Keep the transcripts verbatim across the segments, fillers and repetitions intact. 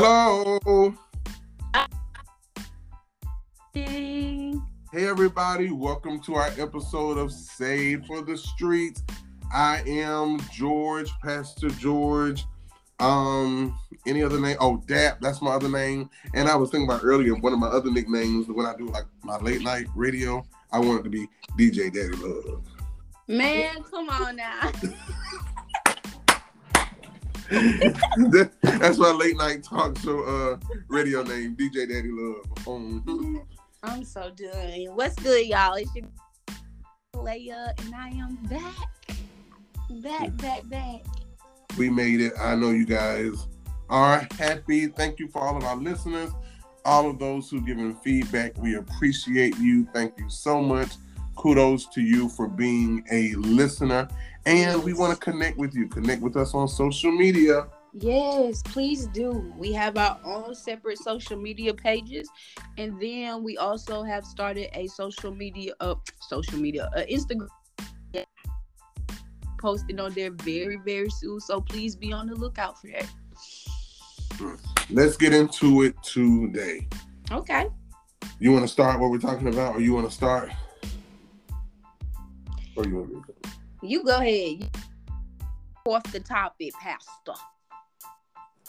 Hello. Hey everybody, welcome to our episode of Saved for the Streets. I am George, Pastor George. Um, any other name? Oh, Dap, that's my other name. And I was thinking about earlier, one of my other nicknames when I do like my late night radio, I wanted to be D J Daddy Love. Man, come on now. that, that's my late night talk show uh, radio name, D J Daddy Love. Um, I'm so done. What's good, y'all? It's your Leia, and I am back, back, back, back. We made it. I know you guys are happy. Thank you for all of our listeners, all of those who've given feedback. We appreciate you. Thank you so much. Kudos to you for being a listener. And we want to connect with you. Connect with us on social media. Yes, please do. We have our own separate social media pages. And then we also have started a social media, uh, social media, uh, Instagram. Posted on there very, very soon. So please be on the lookout for that. Let's get into it today. Okay. You want to start what we're talking about, or you want to start? Or you want me to go? You go ahead. Off the topic, Pastor.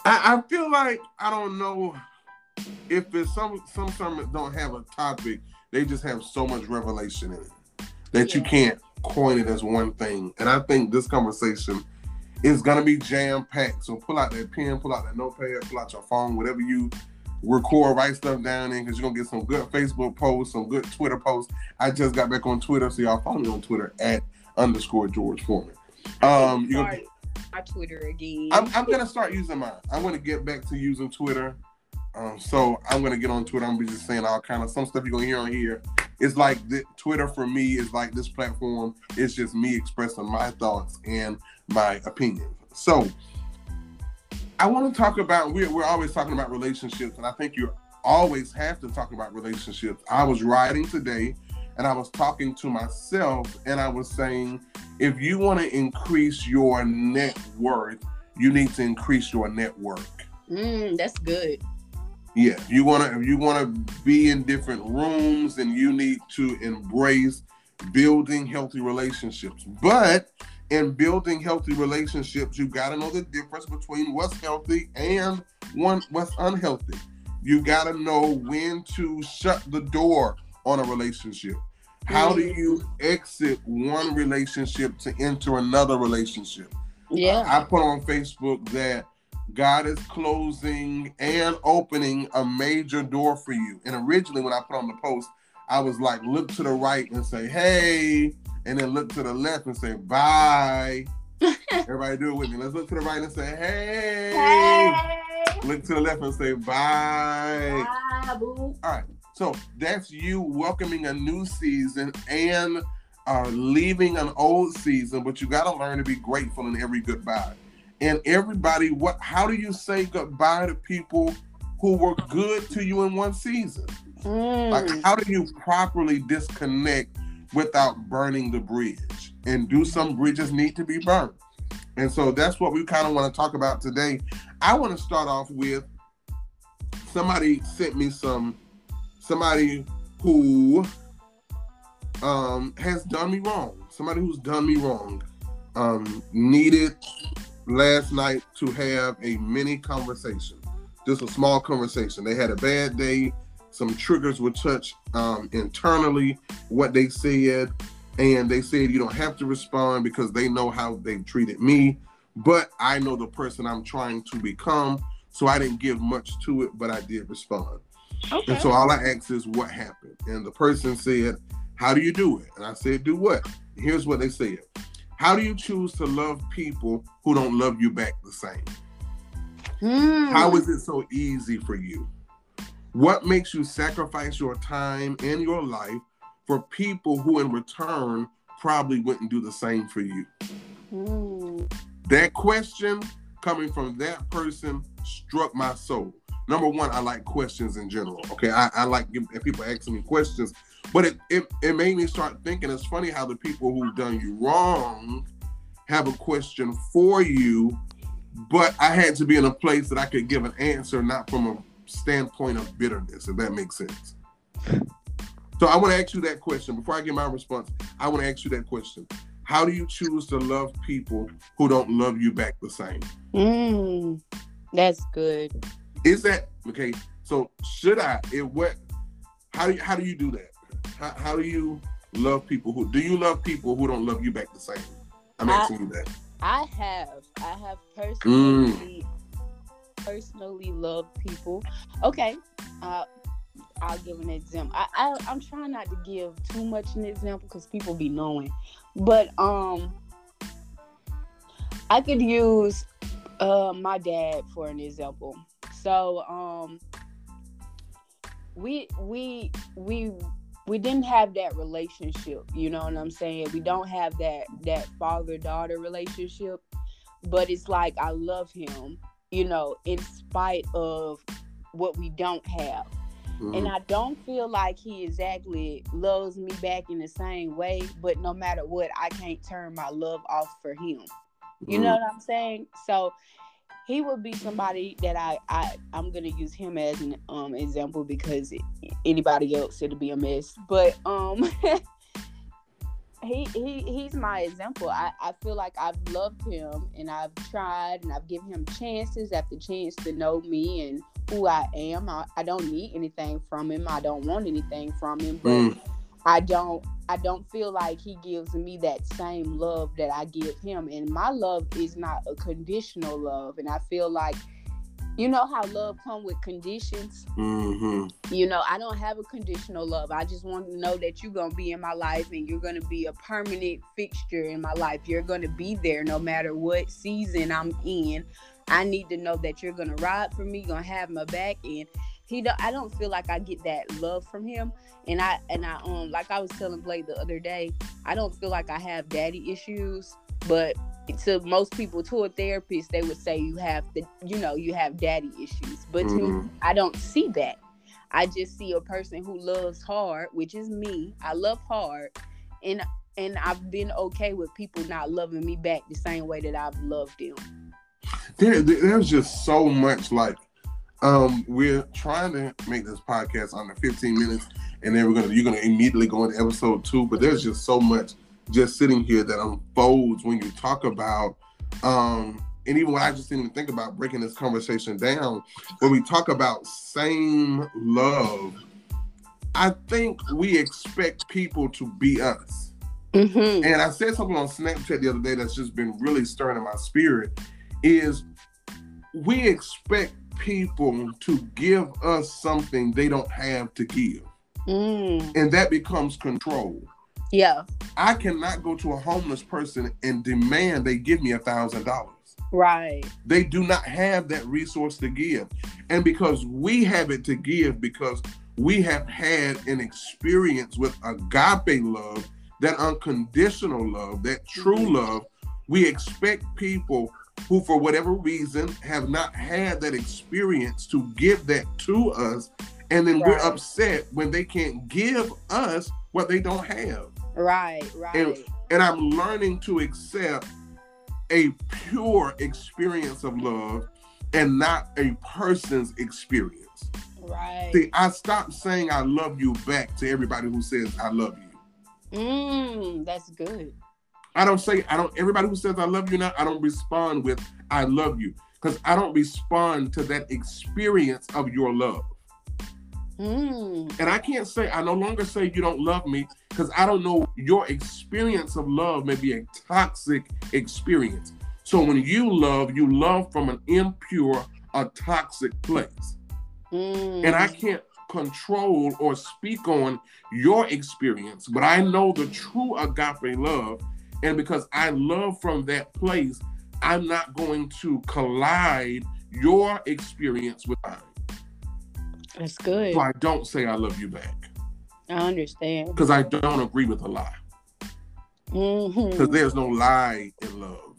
I, I feel like I don't know if it's some some sermons don't have a topic. They just have so much revelation in it that yeah. you can't coin it as one thing. And I think this conversation is gonna be jam packed. So pull out that pen, pull out that notepad, pull out your phone, whatever you record, write stuff down in, because you're gonna get some good Facebook posts, some good Twitter posts. I just got back on Twitter, so y'all follow me on Twitter at underscore George Foreman. Um, you gonna, my Twitter again. I'm, I'm gonna start using mine. I'm gonna get back to using Twitter. Um, so I'm gonna get on Twitter. I'm gonna be just saying all kind of some stuff you're gonna hear on here. It's like the, Twitter for me is like this platform. It's just me expressing my thoughts and my opinions. So I want to talk about, we're, we're always talking about relationships, and I think you always have to talk about relationships. I was riding today and I was talking to myself and I was saying, if you want to increase your net worth, you need to increase your network. Mm, that's good. Yeah, you want to you want to be in different rooms, and you need to embrace building healthy relationships. But in building healthy relationships, you got to know the difference between what's healthy and one what's unhealthy. You got to know when to shut the door on a relationship. How do you exit one relationship to enter another relationship? Yeah, I, I put on Facebook that God is closing and opening a major door for you. And originally when I put on the post, I was like, look to the right and say, hey, and then look to the left and say, bye. Everybody do it with me. Let's look to the right and say, hey. hey. Look to the left and say, bye. bye All right. So that's you welcoming a new season and uh, leaving an old season, but you got to learn to be grateful in every goodbye. And everybody, what? How do you say goodbye to people who were good to you in one season? Mm. Like, how do you properly disconnect without burning the bridge? And do some bridges need to be burned? And so that's what we kind of want to talk about today. I want to start off with somebody sent me some, somebody who um, has done me wrong. Somebody who's done me wrong um, needed... last night to have a mini conversation, just a small conversation. They had a bad day. Some triggers were touched um, internally, what they said, and they said, you don't have to respond because they know how they've treated me, but I know the person I'm trying to become, so I didn't give much to it, but I did respond. Okay. And so all I asked is what happened. And the person said, how do you do it? And I said, do what? And here's what they said. How do you choose to love people who don't love you back the same? Mm. How is it so easy for you? What makes you sacrifice your time and your life for people who in return probably wouldn't do the same for you? Mm. That question coming from that person struck my soul. Number one, I like questions in general. Okay, I, I like if people asking me questions. But it, it, it made me start thinking, it's funny how the people who've done you wrong have a question for you But I had to be in a place that I could give an answer, not from a standpoint of bitterness, if that makes sense. So I want to ask you that question. Before I get my response, I want to ask you that question. How do you choose to love people who don't love you back the same? Mm, that's good. Is that, okay, so should I, it, what, how do you, how do you do that? How, how do you love people who, do you love people who don't love you back the same? I'm asking I, you that. I have, I have personally, mm. personally loved people. Okay, uh, I'll give an example. I, I, I'm trying not to give too much an example because people be knowing. But um, I could use uh, my dad for an example. So um, we we we we didn't have that relationship. You know what I'm saying? We don't have that that father-daughter relationship. But it's like I love him, you know, in spite of what we don't have. Mm-hmm. And I don't feel like he exactly loves me back in the same way, but no matter what, I can't turn my love off for him. You mm-hmm. know what I'm saying? So he would be somebody that I, I, I'm going to use him as an um, example because it, anybody else, it'll be a mess. But um, he he he's my example. I, I feel like I've loved him and I've tried and I've given him chances after chance to know me and who I am. I, I don't need anything from him. I don't want anything from him, but mm. I don't I don't feel like he gives me that same love that I give him. And my love is not a conditional love. And I feel like, you know how love comes with conditions? Mm-hmm. You know, I don't have a conditional love. I just want to know that you're going to be in my life and you're going to be a permanent fixture in my life. You're going to be there no matter what season I'm in. I need to know that you're going to ride for me, going to have my back. And he don't, I don't feel like I get that love from him. And I, and I, um, like I was telling Blake the other day, I don't feel like I have daddy issues, but to most people, to a therapist, they would say you have the, you know, you have daddy issues, but mm-hmm. to me, I don't see that. I just see a person who loves hard, which is me. I love hard. And, and I've been okay with people not loving me back the same way that I've loved them. There, there's just so much, like, um, we're trying to make this podcast under fifteen minutes, and then we're gonna you're gonna immediately go into episode two. But there's just so much just sitting here that unfolds when you talk about, um, and even when I just didn't even think about breaking this conversation down, when we talk about same love, I think we expect people to be us. Mm-hmm. And I said something on Snapchat the other day that's just been really stirring in my spirit. Is we expect people to give us something they don't have to give. Mm. And that becomes control. Yeah. I cannot go to a homeless person and demand they give me a thousand dollars. Right. They do not have that resource to give. And because we have it to give, because we have had an experience with agape love, that unconditional love, that true mm-hmm. love, we expect people who, for whatever reason, have not had that experience to give that to us. And then right. we're upset when they can't give us what they don't have. Right, right. And, and I'm learning to accept a pure experience of love and not a person's experience. Right. See, I stopped saying I love you back to everybody who says I love you. Mm, that's good. I don't say, I don't, everybody who says I love you now, I don't respond with I love you, because I don't respond to that experience of your love. Mm. And I can't say, I no longer say you don't love me, because I don't know, your experience of love may be a toxic experience. So when you love, you love from an impure or toxic place. Mm. And I can't control or speak on your experience, but I know the true agape love. And because I love from that place, I'm not going to collide your experience with mine. That's good. So I don't say I love you back. I understand. Because I don't agree with a lie. Because mm-hmm. there's no lie in love.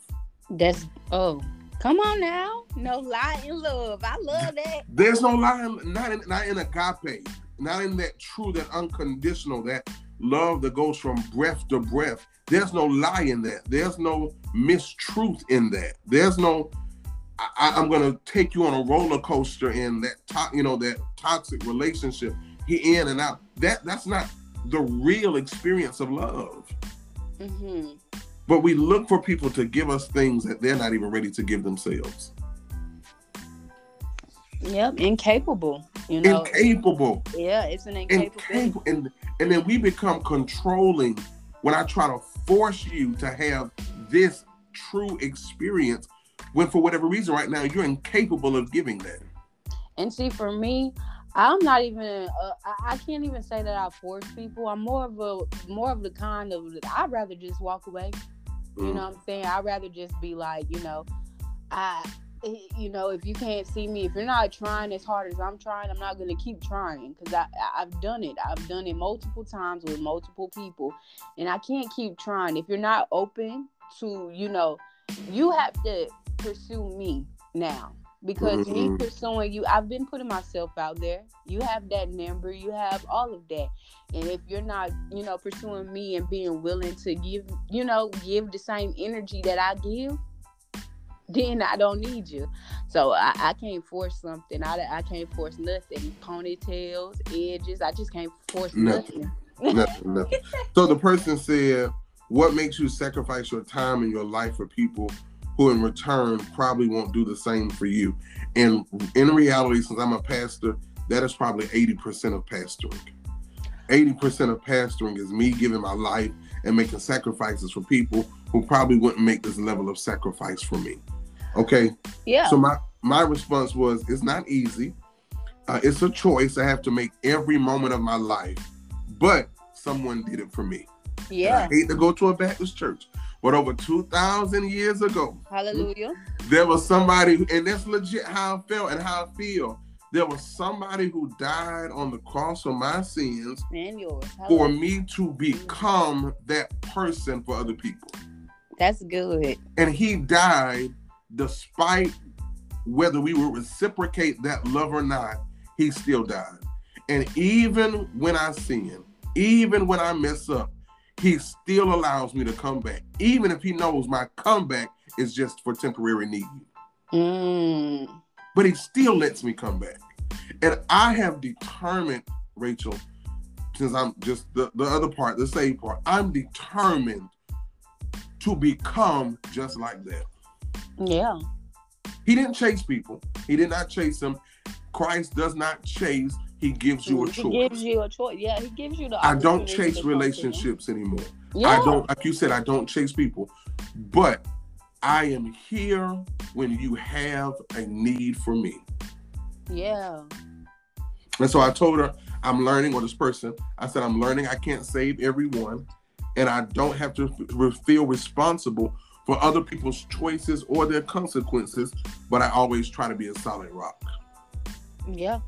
That's, oh, come on now. No lie in love. I love that. There's no lie, in, not, in, not in agape, not in that true, that unconditional, that love that goes from breath to breath. There's no lie in that. There's no mistruth in that. There's no I, I'm gonna take you on a roller coaster in that, to, you know, that toxic relationship, he in and out. That that's not the real experience of love. Mm-hmm. But we look for people to give us things that they're not even ready to give themselves. Yep, incapable. You know, incapable. Yeah, it's an incapable. Incapable. And and then we become controlling when I try to force you to have this true experience. When for whatever reason right now, you're incapable of giving that. And see, for me, I'm not even, uh, I, I can't even say that I force people. I'm more of a, more of the kind of, I'd rather just walk away. Mm. You know what I'm saying? I'd rather just be like, you know, I, you know, if you can't see me, if you're not trying as hard as I'm trying, I'm not going to keep trying, because I, I've done it. I've done it multiple times with multiple people, and I can't keep trying. If you're not open to, you know, you have to pursue me now, because mm-hmm. me pursuing you, I've been putting myself out there. You have that number, you have all of that, and if you're not, you know, pursuing me and being willing to give, you know, give the same energy that I give, then I don't need you. So I, I can't force something. I, I can't force nothing. Ponytails, edges, I just can't force nothing. Nothing, nothing, nothing. So the person said, what makes you sacrifice your time and your life for people who in return probably won't do the same for you? And in reality, since I'm a pastor, that is probably eighty percent of pastoring. eighty percent of pastoring is me giving my life and making sacrifices for people who probably wouldn't make this level of sacrifice for me. Okay? Yeah. So my, my response was, it's not easy. Uh, it's a choice I have to make every moment of my life, but someone did it for me. Yeah. And I hate to go to a Baptist church, but over two thousand years ago, hallelujah, there was somebody, who, and that's legit how I felt and how I feel. There was somebody who died on the cross for my sins for me to become that person for other people. That's good. And he died despite whether we would reciprocate that love or not, he still died. And even when I sin, even when I mess up, he still allows me to come back, even if he knows my comeback is just for temporary need. Mm. But he still lets me come back. And I have determined, Rachel, since I'm just the, the other part, the saved part, I'm determined to become just like that. Yeah. He didn't chase people. He did not chase them. Christ does not chase. He gives you a he choice. He gives you a choice. Yeah, he gives you the I don't chase relationships anymore. Yeah. I don't, like you said, I don't chase people. But I am here when you have a need for me. Yeah. And so I told her, I'm learning, or this person, I said, I'm learning I can't save everyone, and I don't have to feel responsible for other people's choices or their consequences, but I always try to be a solid rock. Yeah.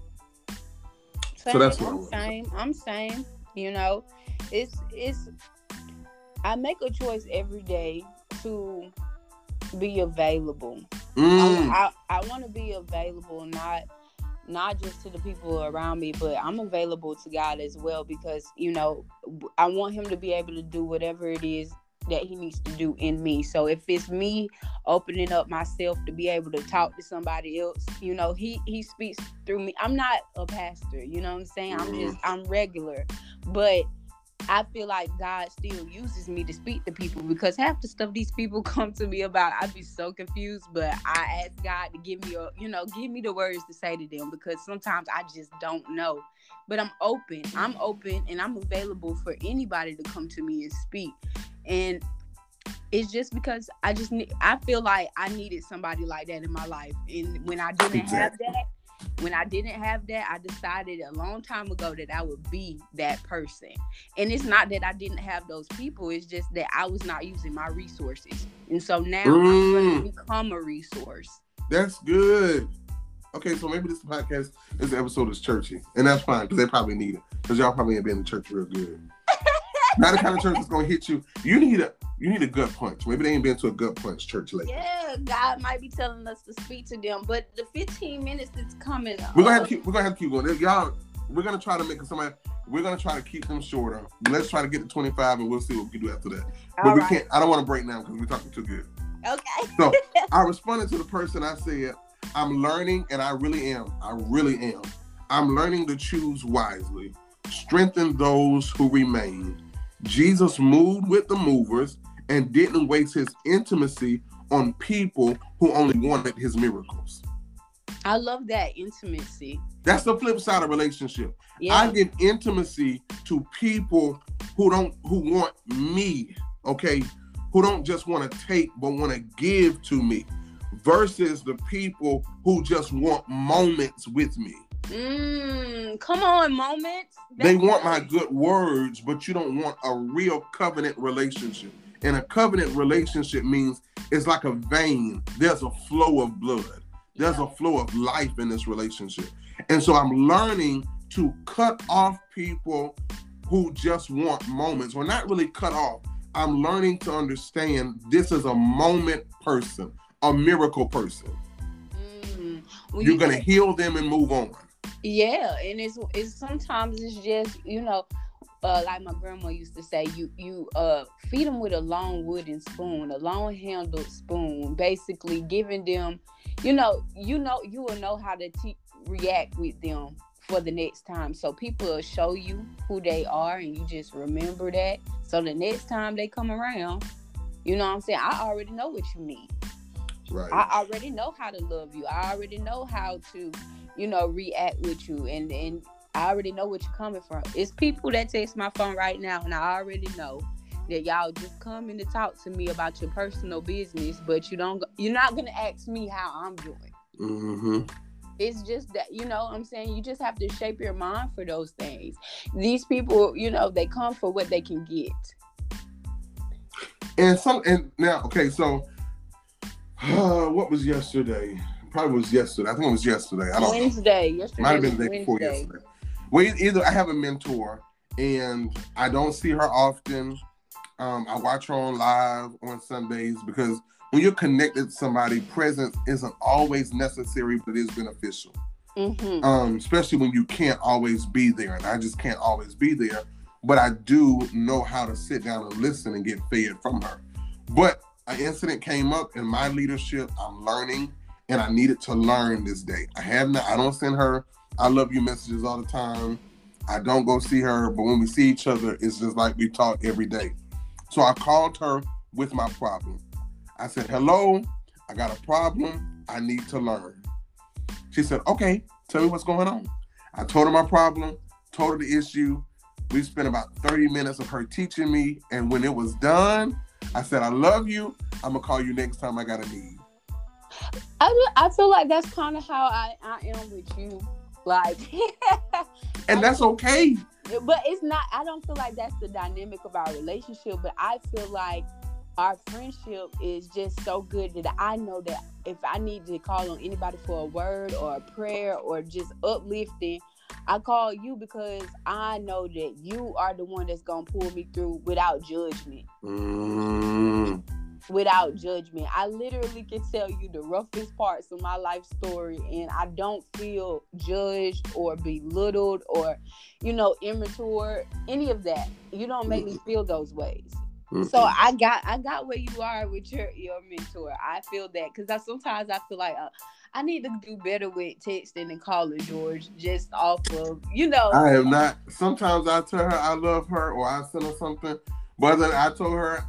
Same. So that's what I'm same. I'm same. You know, it's it's. I make a choice every day to be available. Mm. I I, I want to be available, not not just to the people around me, but I'm available to God as well, because you know I want Him to be able to do whatever it is that He needs to do in me. So if it's me opening up myself to be able to talk to somebody else, you know, he he speaks through me. I'm not a pastor, you know what I'm saying? I'm just, I'm regular. But I feel like God still uses me to speak to people, because half the stuff these people come to me about, I'd be so confused, but I ask God to give me, a, you know, give me the words to say to them, because sometimes I just don't know. But I'm open. I'm open and I'm available for anybody to come to me and speak. And it's just because I just ne- I feel like I needed somebody like that in my life. And when I didn't exactly. have that, when I didn't have that, I decided a long time ago that I would be that person. And it's not that I didn't have those people. It's just that I was not using my resources. And so now mm. I'm going to become a resource. That's good. Okay, so maybe this podcast, this episode is churchy. And that's fine, because they probably need it. Because y'all probably ain't been in church real good. Not the kind of church that's gonna hit you. You need a you need a gut punch. Maybe they ain't been to a gut punch church lately. Yeah, God might be telling us to speak to them, but the fifteen minutes that's coming up. We're gonna have to keep, we're gonna have to keep going. Y'all, we're gonna try to make somebody. We're gonna try to keep them shorter. Let's try to get to twenty-five, and we'll see what we can do after that. But All we right. can't. I don't want to break now because we're talking too good. Okay. So I responded to the person. I said, I'm learning, and I really am. I really am. I'm learning to choose wisely. Strengthen those who remain. Jesus moved with the movers and didn't waste his intimacy on people who only wanted his miracles. I love that intimacy. That's the flip side of relationship. Yeah. I give intimacy to people who don't, who want me, okay? Who don't just want to take, but want to give to me, versus the people who just want moments with me. Mm, come on, moments. That's they want nice. My good words, but you don't want a real covenant relationship. And a covenant relationship means it's like a vein. There's a flow of blood. There's yeah. a flow of life in this relationship. And so I'm learning to cut off people who just want moments. Well, not really cut off. I'm learning to understand this is a moment person, a miracle person. Mm. Well, You're you going to heal them and move on. Yeah, and it's, it's sometimes it's just, you know, uh, like my grandma used to say, you you uh, feed them with a long wooden spoon, a long-handled spoon, basically giving them, you know, you know, you will know how to te- react with them for the next time. So people will show you who they are, and you just remember that. So the next time they come around, you know what I'm saying? I already know what you need. Right. I already know how to love you. I already know how to, you know, react with you. And, and I already know what you're coming from. It's people that text my phone right now, and I already know that y'all just coming to talk to me about your personal business, but you don't, you're not going to ask me how I'm doing. Mm-hmm. It's just that, you know what I'm saying? You just have to shape your mind for those things. These people, you know, they come for what they can get. And some, and now, okay, so uh, what was yesterday? Probably was yesterday. I think it was yesterday. I don't Wednesday. Know. Yesterday. Might have been the day Wednesday. Before yesterday. Well, either I have a mentor, and I don't see her often. Um, I watch her on live on Sundays because when you're connected to somebody, presence isn't always necessary, but it's beneficial. Mm-hmm. Um, especially when you can't always be there, and I just can't always be there. But I do know how to sit down and listen and get fed from her. But an incident came up in my leadership. I'm learning, and I needed to learn this day. I have not. I don't send her "I love you" messages all the time. I don't go see her, but when we see each other, it's just like we talk every day. So I called her with my problem. I said, "Hello, I got a problem. I need to learn." She said, "Okay, tell me what's going on." I told her my problem, told her the issue. We spent about thirty minutes of her teaching me. And when it was done, I said, "I love you. I'm going to call you next time I got a need." I, I feel like that's kind of how I, I am with you. Like, and that's okay. But it's not, I don't feel like that's the dynamic of our relationship, but I feel like our friendship is just so good that I know that if I need to call on anybody for a word or a prayer or just uplifting, I call you because I know that you are the one that's going to pull me through without judgment. Mm. Without judgment. I literally can tell you the roughest parts of my life story, and I don't feel judged or belittled or, you know, immature, any of that. You don't make me feel those ways. So I got I got where you are with your, your mentor. I feel that because I sometimes I feel like uh, I need to do better with texting and calling George just off of, you know. I have not. Sometimes I tell her I love her or I send her something. But then I told her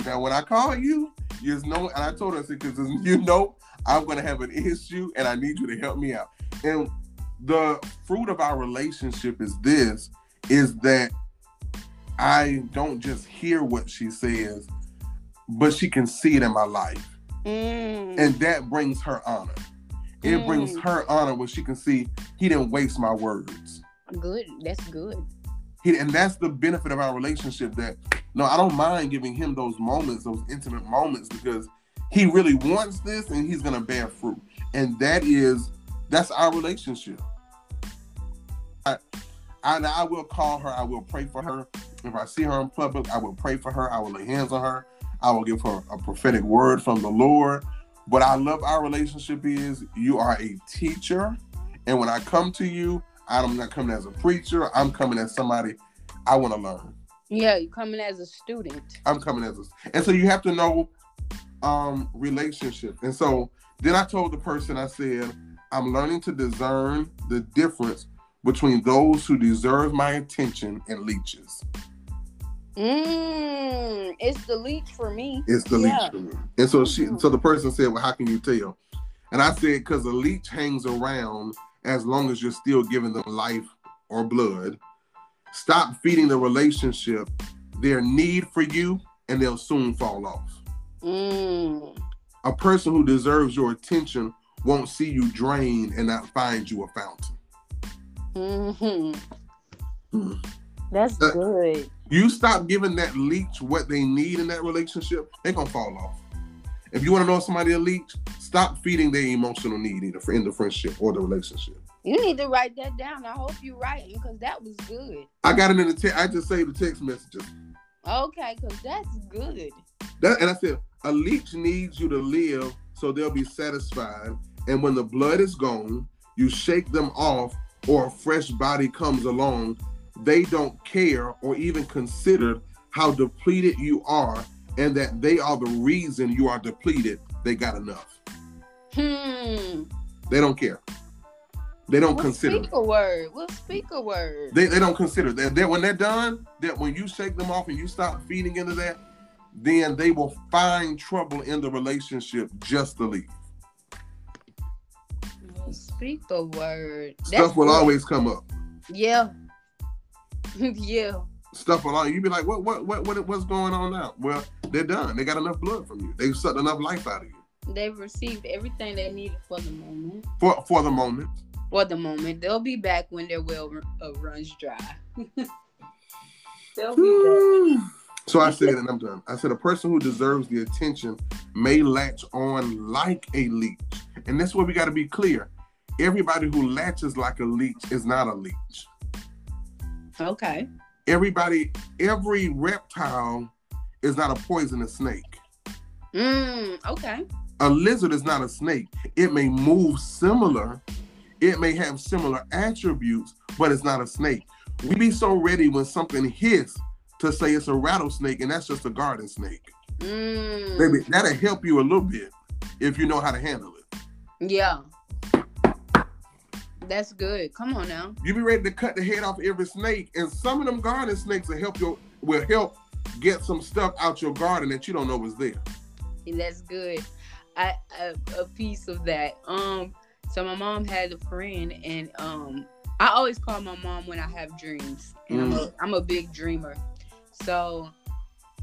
that when I call you, you know, and I told her because you know I'm going to have an issue and I need you to help me out. And the fruit of our relationship is this, is that I don't just hear what she says, but she can see it in my life. Mm. And that brings her honor. It mm. brings her honor when she can see he didn't waste my words. Good. That's good. He, and that's the benefit of our relationship that, no, I don't mind giving him those moments, those intimate moments, because he really wants this and he's going to bear fruit. And that is, that's our relationship. I, I, I will call her. I will pray for her. If I see her in public, I will pray for her. I will lay hands on her. I will give her a prophetic word from the Lord. What I love our relationship is you are a teacher. And when I come to you, I'm not coming as a preacher. I'm coming as somebody I want to learn. Yeah, you're coming as a student. I'm coming as a student. And so you have to know um, relationship. And so then I told the person, I said, I'm learning to discern the difference between those who deserve my attention and leeches. Mm, it's the leech for me. It's the yeah. leech for me. And so she, so the person said, well, how can you tell? And I said, because a leech hangs around as long as you're still giving them life or blood. Stop feeding the relationship their need for you, and they'll soon fall off. Mm. A person who deserves your attention won't see you drain and not find you a fountain. Mm-hmm. Mm. That's uh, good. You stop giving that leech what they need in that relationship, they're going to fall off. If you want to know somebody a leech, stop feeding their emotional need either in the friendship or the relationship. You need to write that down. I hope you write it because that was good. I got it in the text. I just saved the text messages. Okay, because that's good. That, and I said, a leech needs you to live so they'll be satisfied. And when the blood is gone, you shake them off or a fresh body comes along. They don't care or even consider how depleted you are and that they are the reason you are depleted. They got enough. Hmm. They don't care. They don't we'll consider. Speak a word. We'll speak a word. They, they don't consider that. They, when they're done, that when you shake them off and you stop feeding into that, then they will find trouble in the relationship just to leave. We'll speak the word. That's Stuff will good. always come up. Yeah. Yeah. Stuff along, you be like, what, what, what, what, what's going on now? Well, they're done. They got enough blood from you. They've sucked enough life out of you. They've received everything they needed for the moment. For for the moment. For the moment, they'll be back when their well uh, runs dry. They'll be back. So I said, and I'm done. I said, a person who deserves the attention may latch on like a leech, and that's where we got to be clear. Everybody who latches like a leech is not a leech. Okay. Everybody, every reptile is not a poisonous snake. Mm, okay. A lizard is not a snake. It may move similar. It may have similar attributes, but it's not a snake. We be so ready when something hits to say it's a rattlesnake, and that's just a garden snake. Mm. Baby, that'll help you a little bit if you know how to handle it. Yeah. That's good. Come on now. You be ready to cut the head off every snake, and some of them garden snakes will help your will help get some stuff out your garden that you don't know was there. And that's good. I, I a piece of that. Um, so my mom had a friend, and um, I always call my mom when I have dreams, and mm. I'm a, I'm a big dreamer. So,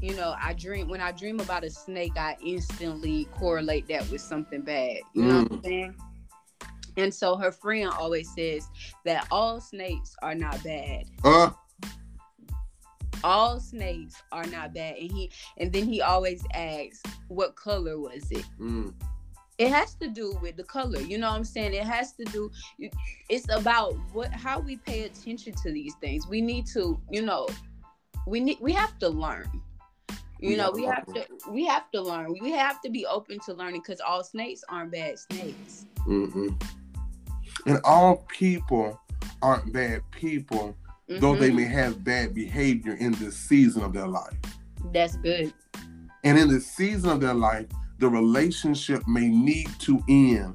you know, I dream when I dream about a snake, I instantly correlate that with something bad. You mm. know what I'm saying? And so her friend always says that all snakes are not bad. Uh. All snakes are not bad. And he and then he always asks, what color was it? Mm. It has to do with the color. You know what I'm saying? It has to do, it's about what how we pay attention to these things. We need to, you know, we need we have to learn. You know, we have to we have to learn. We have to be open to learning because all snakes aren't bad snakes. Mm-hmm. And all people aren't bad people, mm-hmm. though they may have bad behavior in this season of their life. That's good. And in this season of their life, the relationship may need to end,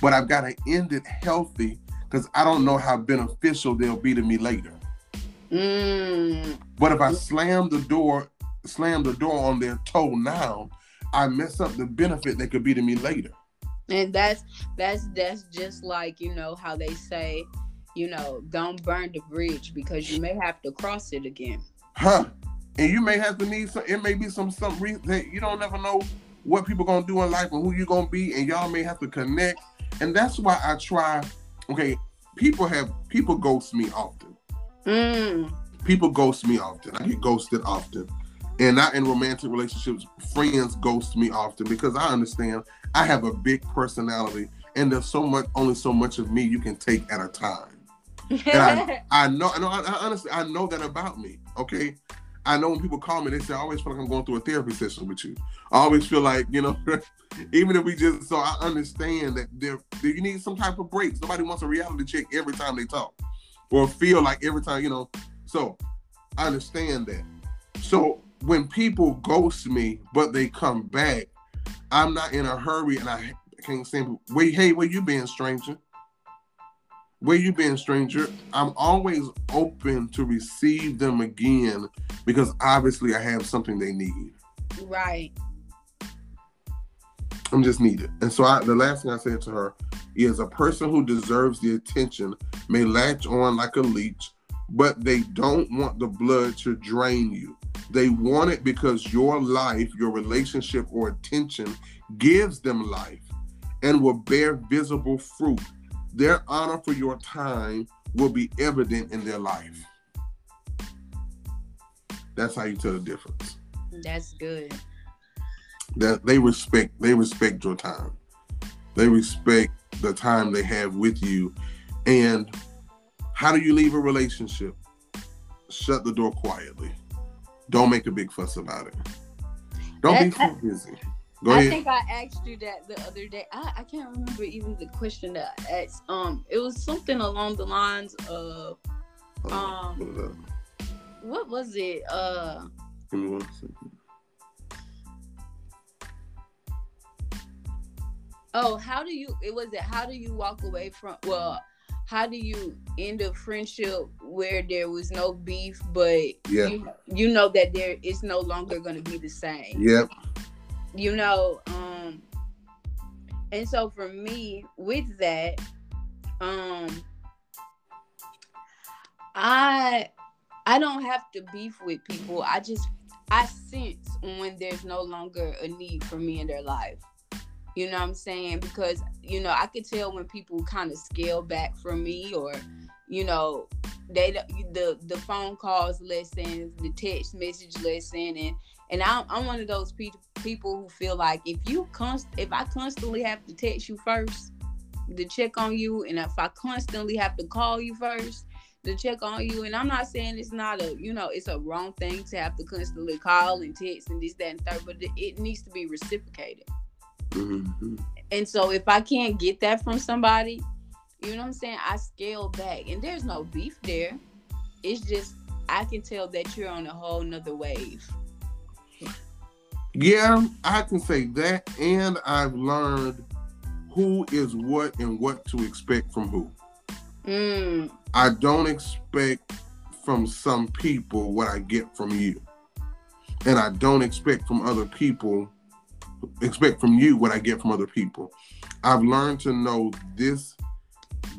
but I've got to end it healthy because I don't know how beneficial they'll be to me later. Mm. But if I slam the door, slam the door on their toe now, I mess up the benefit they could be to me later. And that's that's that's just like, you know, how they say, you know, don't burn the bridge because you may have to cross it again. Huh. And you may have to need some, it may be some, some reason that you don't ever know what people going to do in life and who you're going to be, and y'all may have to connect. And that's why I try, okay, people have, people ghost me often. Mm. People ghost me often. I get ghosted often. And not in romantic relationships, friends ghost me often because I understand I have a big personality and there's so much, only so much of me you can take at a time. And I, I know, I know, I, I honestly, I know that about me, okay? I know when people call me, they say, I always feel like I'm going through a therapy session with you. I always feel like, you know, even if we just, so I understand that there, you need some type of breaks. Nobody wants a reality check every time they talk or feel like every time, you know. So I understand that. So, when people ghost me, but they come back, I'm not in a hurry, and I can't stand people. Hey, where you been, stranger? Where you been, stranger? I'm always open to receive them again because obviously I have something they need. Right. I'm just needed. And so I, the last thing I said to her is a person who deserves the attention may latch on like a leech, but they don't want the blood to drain you. They want it because your life, your relationship, or attention gives them life and will bear visible fruit. Their honor for your time will be evident in their life. That's how you tell the difference. That's good. That they respect, they respect your time. They respect the time they have with you. And how do you leave a relationship? Shut the door quietly. Don't make a big fuss about it. Don't that, be too busy. Go I ahead. think I asked you that the other day. I, I can't remember even the question that I asked. Um, it was something along the lines of, um, uh, what was it? Uh, give me one second. Oh, how do you, it was it, how do you walk away from, well, how do you end a friendship where there was no beef, but yeah. you, you know that there is no longer going to be the same. Yep. You know, um, and so for me, with that, um, I, I don't have to beef with people. I just, I sense when there's no longer a need for me in their life. You know what I'm saying? Because, you know, I could tell when people kind of scale back from me or, you know, they the the phone calls lessen, the text message lessen. And, and I'm, I'm one of those pe- people who feel like if you const- if I constantly have to text you first to check on you, and if I constantly have to call you first to check on you, and I'm not saying it's not a, you know, it's a wrong thing to have to constantly call and text and this, that, and third, but it needs to be reciprocated. Mm-hmm. And so if I can't get that from somebody, you know what I'm saying, I scale back, and there's no beef there. It's just I can tell that you're on a whole nother wave. Yeah, I can say that, and I've learned who is what and what to expect from who. Mm. I don't expect from some people what I get from you, and I don't expect from other people expect from you what I get from other people. I've learned to know this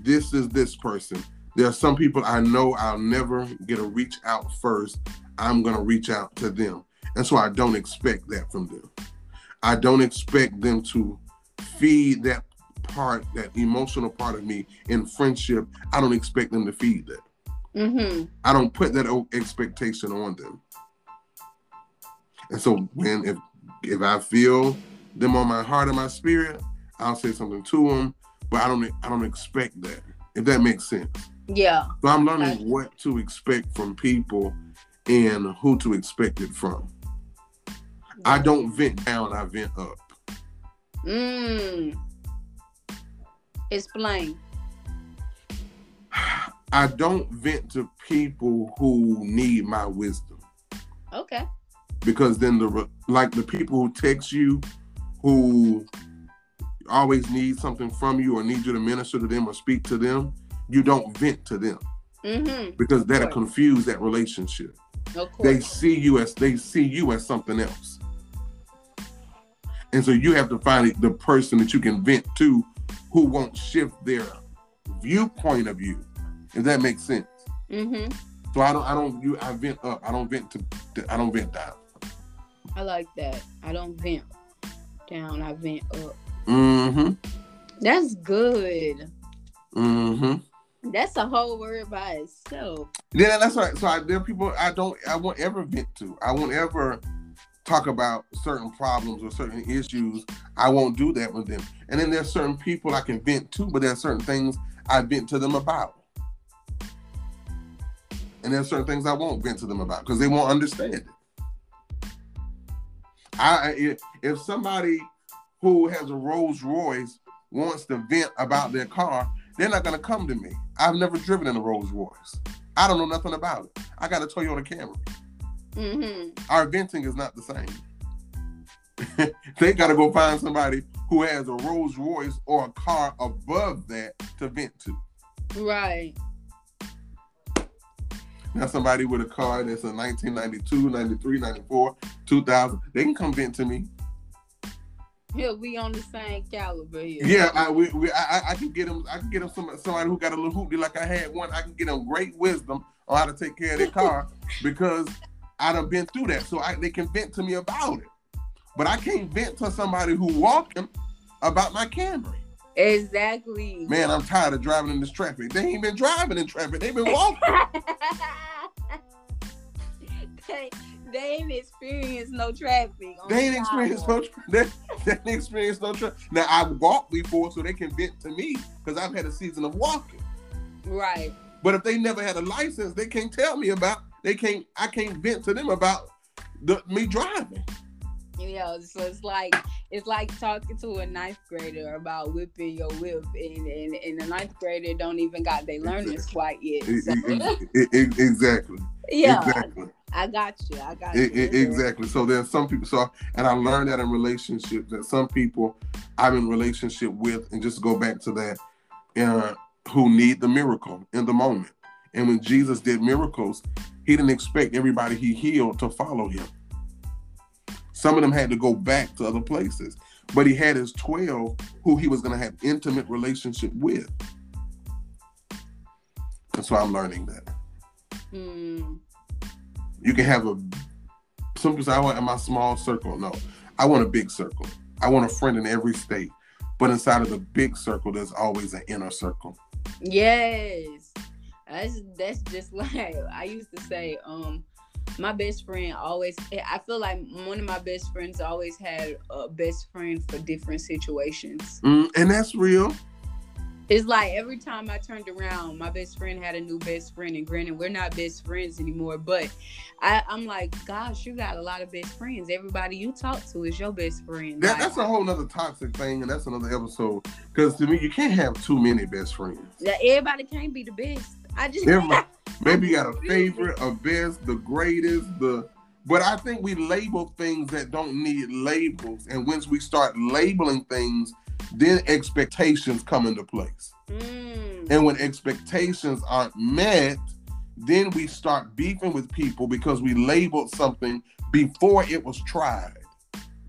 this is this person. There are some people I know I'll never get a reach out first. I'm going to reach out to them. And so I don't expect that from them. I don't expect them to feed that part, that emotional part of me in friendship. I don't expect them to feed that. Mm-hmm. I don't put that expectation on them. And so when, if If I feel them on my heart and my spirit, I'll say something to them, but I don't I don't expect that, if that makes sense. Yeah. So I'm learning right. what to expect from people and who to expect it from. Yeah. I don't vent down, I vent up. Mm. Explain. I don't vent to people who need my wisdom. Okay. Because then the like the people who text you, who always need something from you or need you to minister to them or speak to them, you don't vent to them. Mm-hmm. Because that'll confuse that relationship. Of course. They see you as they see you as something else, and so you have to find the person that you can vent to, who won't shift their viewpoint of you. If that makes sense. Mm-hmm. So I don't I don't you I vent up. I don't vent to, to I don't vent down. I like that. I don't vent down. I vent up. Mm-hmm. That's good. Mm-hmm. That's a whole word by itself. Yeah, that's right. So I, there are people I don't, I won't ever vent to. I won't ever talk about certain problems or certain issues. I won't do that with them. And then there's certain people I can vent to, but there are certain things I vent to them about. And there's certain things I won't vent to them about because they won't understand it. I, if, if somebody who has a Rolls Royce wants to vent about their car, they're not going to come to me. I've never driven in a Rolls Royce. I don't know nothing about it. I got a Toyota Camry. Mm-hmm. Our venting is not the same. They got to go find somebody who has a Rolls Royce or a car above that to vent to. Right. Now somebody with a car that's a nineteen ninety-two, ninety-three, ninety-four, two thousand, they can come vent to me. Yeah, we on the same caliber here. Yeah, I we, we I I can get them. I can get them some somebody who got a little hoopty like I had one. I can get them great wisdom on how to take care of their car because I done been through that. So I, they can vent to me about it, but I can't vent to somebody who walking about my Camry. Exactly. Man, I'm tired of driving in this traffic. They ain't been driving in traffic. They've been walking. they, they ain't experienced no traffic. They ain't experienced no traffic. They, they ain't experienced no traffic. Now, I've walked before, so they can vent to me because I've had a season of walking. Right. But if they never had a license, they can't tell me about, they can't, I can't vent to them about the, me driving. You know, so it's like it's like talking to a ninth grader about whipping your whip, and, and, and the ninth grader don't even got their learners quite yet. So. Exactly. Yeah. Exactly. I got you. I got it, you. It, exactly. So there's some people. So and I learned that in relationships that some people I'm in relationship with, and just go back to that, uh, who need the miracle in the moment. And when Jesus did miracles, he didn't expect everybody he healed to follow him. Some of them had to go back to other places. But he had his twelve who he was going to have intimate relationship with. That's why I'm learning that. Mm. You can have a... Some people say, I want my small circle. No, I want a big circle. I want a friend in every state. But inside of the big circle, there's always an inner circle. Yes. That's, that's just like... I used to say... um. My best friend always, I feel like one of my best friends always had a best friend for different situations. Mm, and that's real. It's like every time I turned around, my best friend had a new best friend. And granted, we're not best friends anymore. But I, I'm like, gosh, you got a lot of best friends. Everybody you talk to is your best friend. That, like, that's a whole other toxic thing. And that's another episode. Because to me, you can't have too many best friends. Yeah, everybody can't be the best. I just everybody. Maybe you got a favorite, a best, the greatest, the... But I think we label things that don't need labels. And once we start labeling things, then expectations come into place. Mm. And when expectations aren't met, then we start beefing with people because we labeled something before it was tried.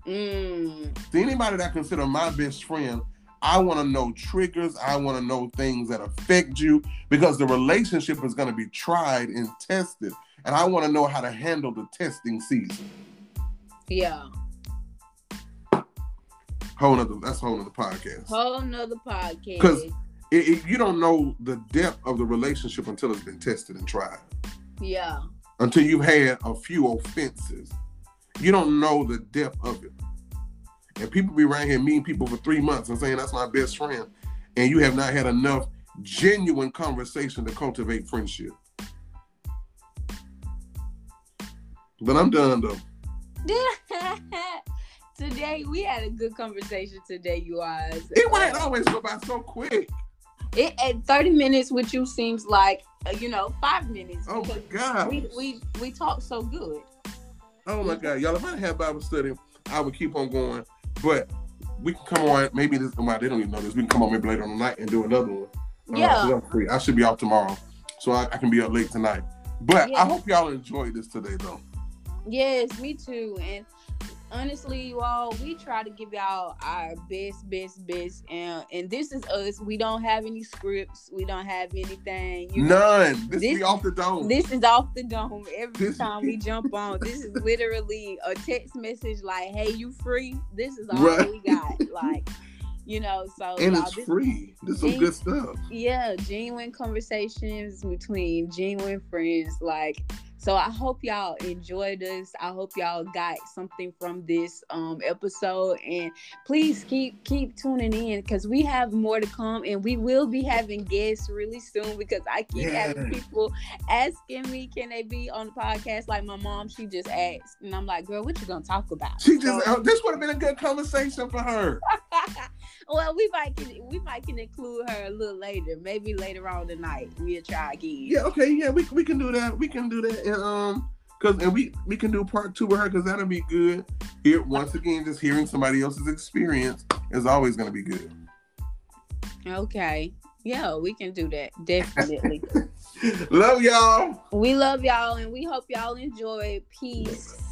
Mm. To anybody that I consider my best friend, I want to know triggers. I want to know things that affect you because the relationship is going to be tried and tested. And I want to know how to handle the testing season. Yeah. Whole nother, that's a whole nother podcast. Whole nother podcast. Because you don't know the depth of the relationship until it's been tested and tried. Yeah. Until you've had a few offenses. You don't know the depth of it. And people be around here meeting people for three months and saying, that's my best friend. And you have not had enough genuine conversation to cultivate friendship. But I'm done, though. Today, we had a good conversation today, you guys. It went always go by so quick. It at thirty minutes with you seems like, you know, five minutes. Oh, my God. We, we, we talk so good. Oh, my God. Y'all, if I had Bible study, I would keep on going. But we can come on, maybe this, well, they don't even know this. We can come on maybe later on the night and do another one. Yeah. Uh, free. I should be off tomorrow, so I, I can be up late tonight. But yeah. I hope y'all enjoyed this today, though. Yes, me too. And honestly, you all, we try to give y'all our best, best, best. And and this is us. We don't have any scripts. We don't have anything. You None. Know, this, this is off the dome. This is off the dome. Every this time is... we jump on, this is literally a text message like, hey, you free? This is all right. We got. Like, you know, so. And y'all, it's this free. This is some good stuff. Yeah, genuine conversations between genuine friends. Like, so I hope y'all enjoyed us. I hope y'all got something from this um, episode. And please keep keep tuning in because we have more to come. And we will be having guests really soon because I keep yeah. having people asking me, can they be on the podcast? Like my mom, she just asked. And I'm like, girl, what you going to talk about? She just so, this would have been a good conversation for her. Well, we might, can, we might can include her a little later. Maybe later on tonight. We'll try again. Yeah, okay. Yeah, we we can do that. We can do that. And, um, Cause and we, we can do part two with her because that'll be good. Here once again, just hearing somebody else's experience is always going to be good. Okay. Yeah, we can do that. Definitely. Love y'all. We love y'all and we hope y'all enjoy. Peace.